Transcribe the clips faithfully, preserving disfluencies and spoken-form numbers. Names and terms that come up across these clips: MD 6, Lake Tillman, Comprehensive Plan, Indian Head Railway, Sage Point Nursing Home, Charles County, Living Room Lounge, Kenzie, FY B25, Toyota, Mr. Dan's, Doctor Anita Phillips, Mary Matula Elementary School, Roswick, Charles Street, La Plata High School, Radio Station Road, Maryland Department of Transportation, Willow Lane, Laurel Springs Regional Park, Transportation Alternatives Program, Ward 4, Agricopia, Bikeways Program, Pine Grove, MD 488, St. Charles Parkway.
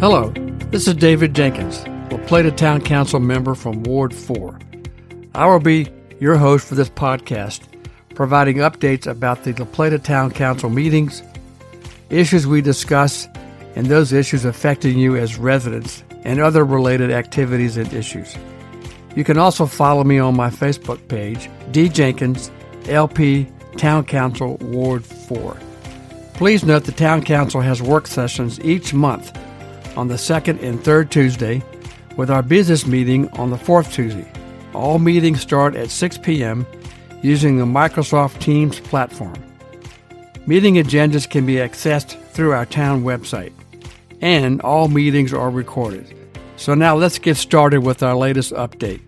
Hello, this is David Jenkins, La Plata Town Council member from Ward four. I will be your host for this podcast, providing updates about the La Plata Town Council meetings, issues we discuss, and those issues affecting you as residents, and other related activities and issues. You can also follow me on my Facebook page, D. Jenkins, L P, Town Council, Ward four. Please note the Town Council has work sessions each month on the second and third Tuesday, with our business meeting on the fourth Tuesday. All meetings start at six p.m. using the Microsoft Teams platform. Meeting agendas can be accessed through our town website, and all meetings are recorded. So now let's get started with our latest update.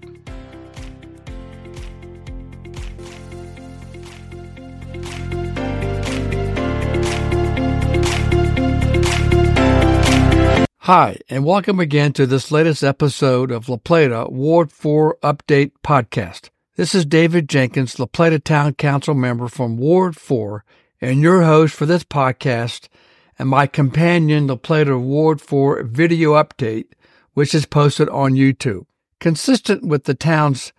Hi, and welcome again to this latest episode of La Plata Ward four Update Podcast. This is David Jenkins, La Plata Town Council member from Ward four, and your host for this podcast and my companion, La Plata Ward four video update, which is posted on YouTube. Consistent with the town's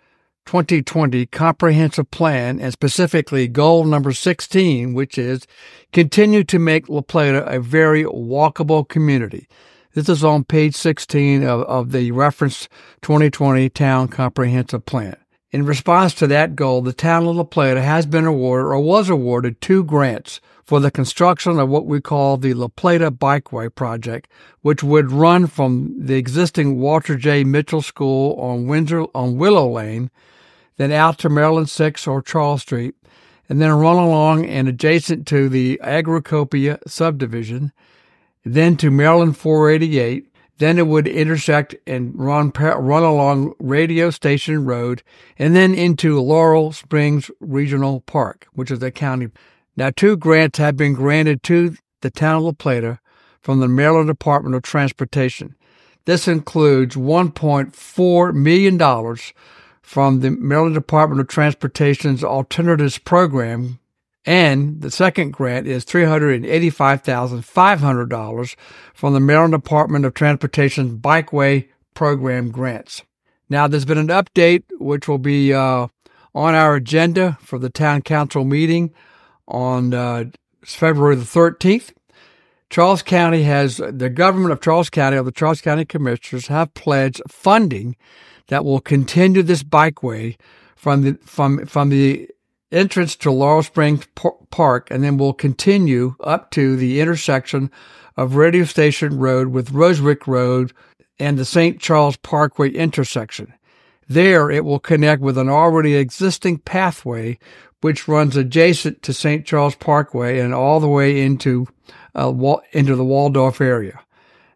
twenty twenty comprehensive plan and specifically goal number sixteen, which is continue to make La Plata a very walkable community. This is on page sixteen of, of the referenced twenty twenty Town Comprehensive Plan. In response to that goal, the town of La Plata has been awarded or was awarded two grants for the construction of what we call the La Plata Bikeway Project, which would run from the existing Walter J. Mitchell School on, Windsor, on Willow Lane, then out to Maryland six or Charles Street, and then run along and adjacent to the Agricopia subdivision, then to Maryland four eighty-eight, then it would intersect and run run along Radio Station Road, and then into Laurel Springs Regional Park, which is the county. Now, two grants have been granted to the town of La Plata from the Maryland Department of Transportation. This includes one point four million dollars from the Maryland Department of Transportation's Alternatives Program, and the second grant is three hundred eighty-five thousand five hundred dollars from the Maryland Department of Transportation's Bikeway Program grants. Now, there's been an update which will be uh, on our agenda for the Town Council meeting on uh, February the thirteenth. Charles County has, the government of Charles County, or the Charles County Commissioners, have pledged funding that will continue this bikeway from the from from the entrance to Laurel Springs Park, and then we'll continue up to the intersection of Radio Station Road with Roswick Road and the Saint Charles Parkway intersection. There, it will connect with an already existing pathway which runs adjacent to Saint Charles Parkway and all the way into uh, into the Waldorf area.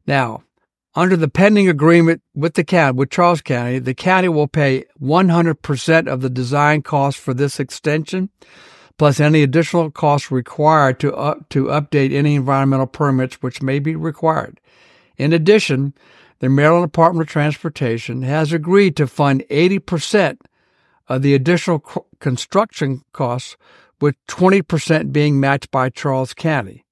Now, under the pending agreement with the county, with Charles County, the county will pay one hundred percent of the design costs for this extension, plus any additional costs required to up, to update any environmental permits which may be required. In addition, the Maryland Department of Transportation has agreed to fund eighty percent of the additional co- construction costs, with twenty percent being matched by Charles County.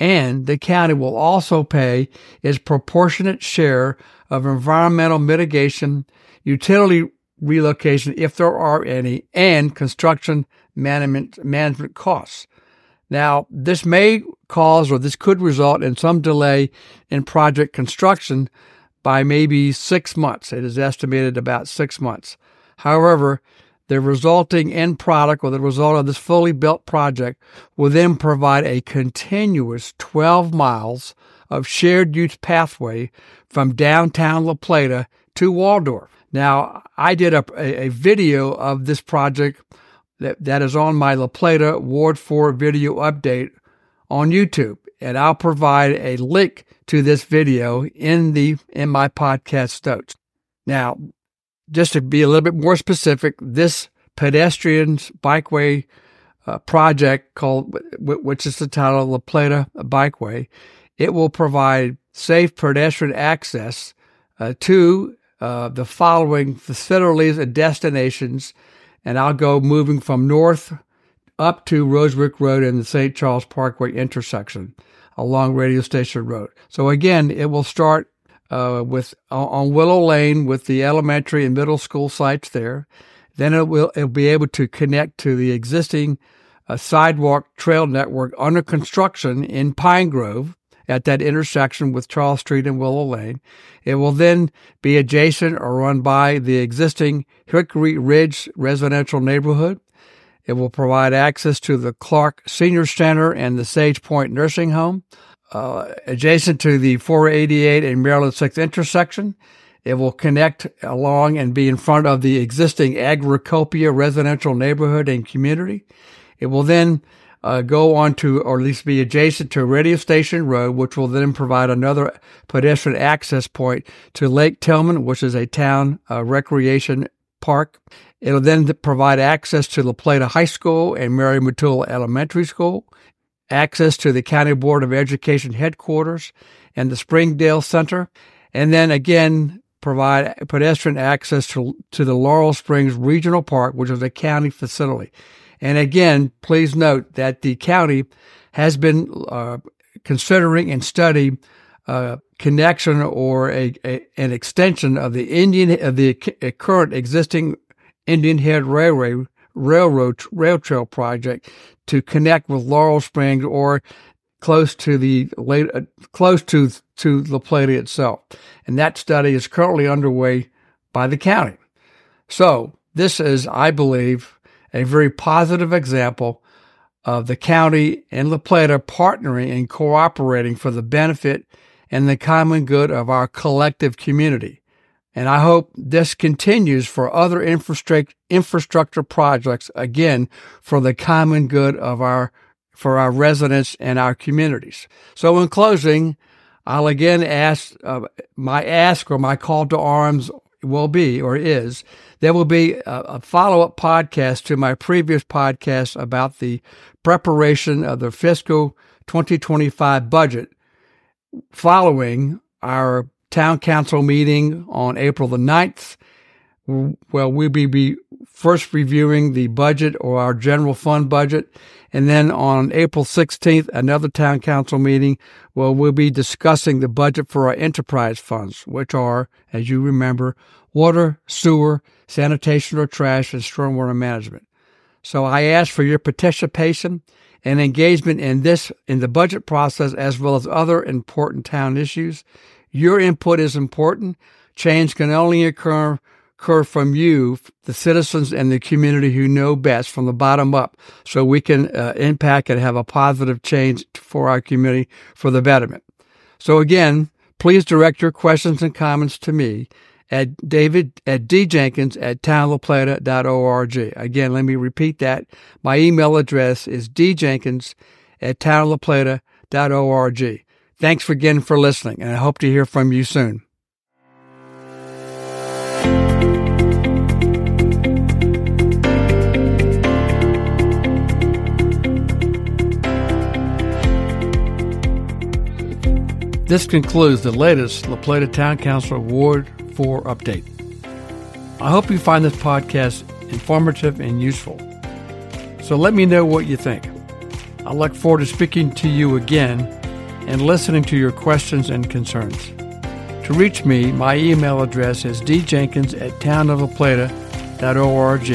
And the county will also pay its proportionate share of environmental mitigation, utility relocation, if there are any, and construction management, management costs. Now, this may cause, or this could result in some delay in project construction by maybe six months. It is estimated about six months. However, the resulting end product, or the result of this fully built project, will then provide a continuous twelve miles of shared use pathway from downtown La Plata to Waldorf. Now, I did a, a, a video of this project that, that is on my La Plata Ward four video update on YouTube, and I'll provide a link to this video in the in my podcast notes. Now, just to be a little bit more specific, this pedestrians bikeway uh, project, called, which is the title La Plata Bikeway, it will provide safe pedestrian access uh, to uh, the following facilities and destinations, and I'll go moving from north up to Roswick Road and the Saint Charles Parkway intersection. along Radio Station Road. So again, it will start uh, with on Willow Lane with the elementary and middle school sites there. Then it will it'll be able to connect to the existing uh, sidewalk trail network under construction in Pine Grove at that intersection with Charles Street and Willow Lane. It will then be adjacent or run by the existing Hickory Ridge residential neighborhood. It will provide access to the Clark Senior Center and the Sage Point Nursing Home, uh, adjacent to the four eighty-eight and Maryland six intersection. It will connect along and be in front of the existing Agricopia residential neighborhood and community. It will then uh, go on to, or at least be adjacent to Radio Station Road, which will then provide another pedestrian access point to Lake Tillman, which is a town uh, recreation park. It'll then provide access to La Plata High School and Mary Matula Elementary School, access to the County Board of Education headquarters and the Springdale Center, and then again provide pedestrian access to, to the Laurel Springs Regional Park, which is a county facility. And again, please note that the county has been uh, considering and studying uh, connection or a, a an extension of the Indian of the current existing Indian Head Railway Railroad Rail Trail project to connect with Laurel Springs or close to the late uh, close to to La Plata itself, and that study is currently underway by the county. So this is, I believe, a very positive example of the county and La Plata partnering and cooperating for the benefit and the common good of our collective community. And I hope this continues for other infrastructure infrastructure projects, again, for the common good of our, for our residents and our communities. So in closing, I'll again ask, uh, my ask or my call to arms will be, or is, there will be a, a follow-up podcast to my previous podcast about the preparation of the fiscal twenty twenty-five budget following our Town Council meeting on April the ninth, where we'll be first reviewing the budget or our general fund budget. And then on April sixteenth, another Town Council meeting where we'll be discussing the budget for our enterprise funds, which are, as you remember, water, sewer, sanitation or trash, and stormwater management. So I ask for your participation and engagement in this, in the budget process, as well as other important town issues. Your input is important. Change can only occur, occur from you, the citizens and the community who know best, from the bottom up, so we can uh, impact and have a positive change for our community for the betterment. So again, please direct your questions and comments to me at David at d jenkins at town of la plata dot org. Again, let me repeat that. My email address is d jenkins at town of la plata dot org. Thanks again for listening, and I hope to hear from you soon. This concludes the latest La Plata Town Council Ward four update. I hope you find this podcast informative and useful. So let me know what you think. I look forward to speaking to you again and listening to your questions and concerns. To reach me, my email address is d jenkins at town of la plata dot org,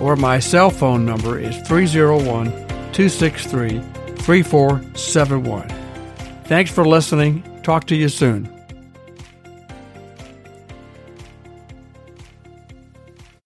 or my cell phone number is three oh one, two six three, three four seven one. Thanks for listening. Talk to you soon.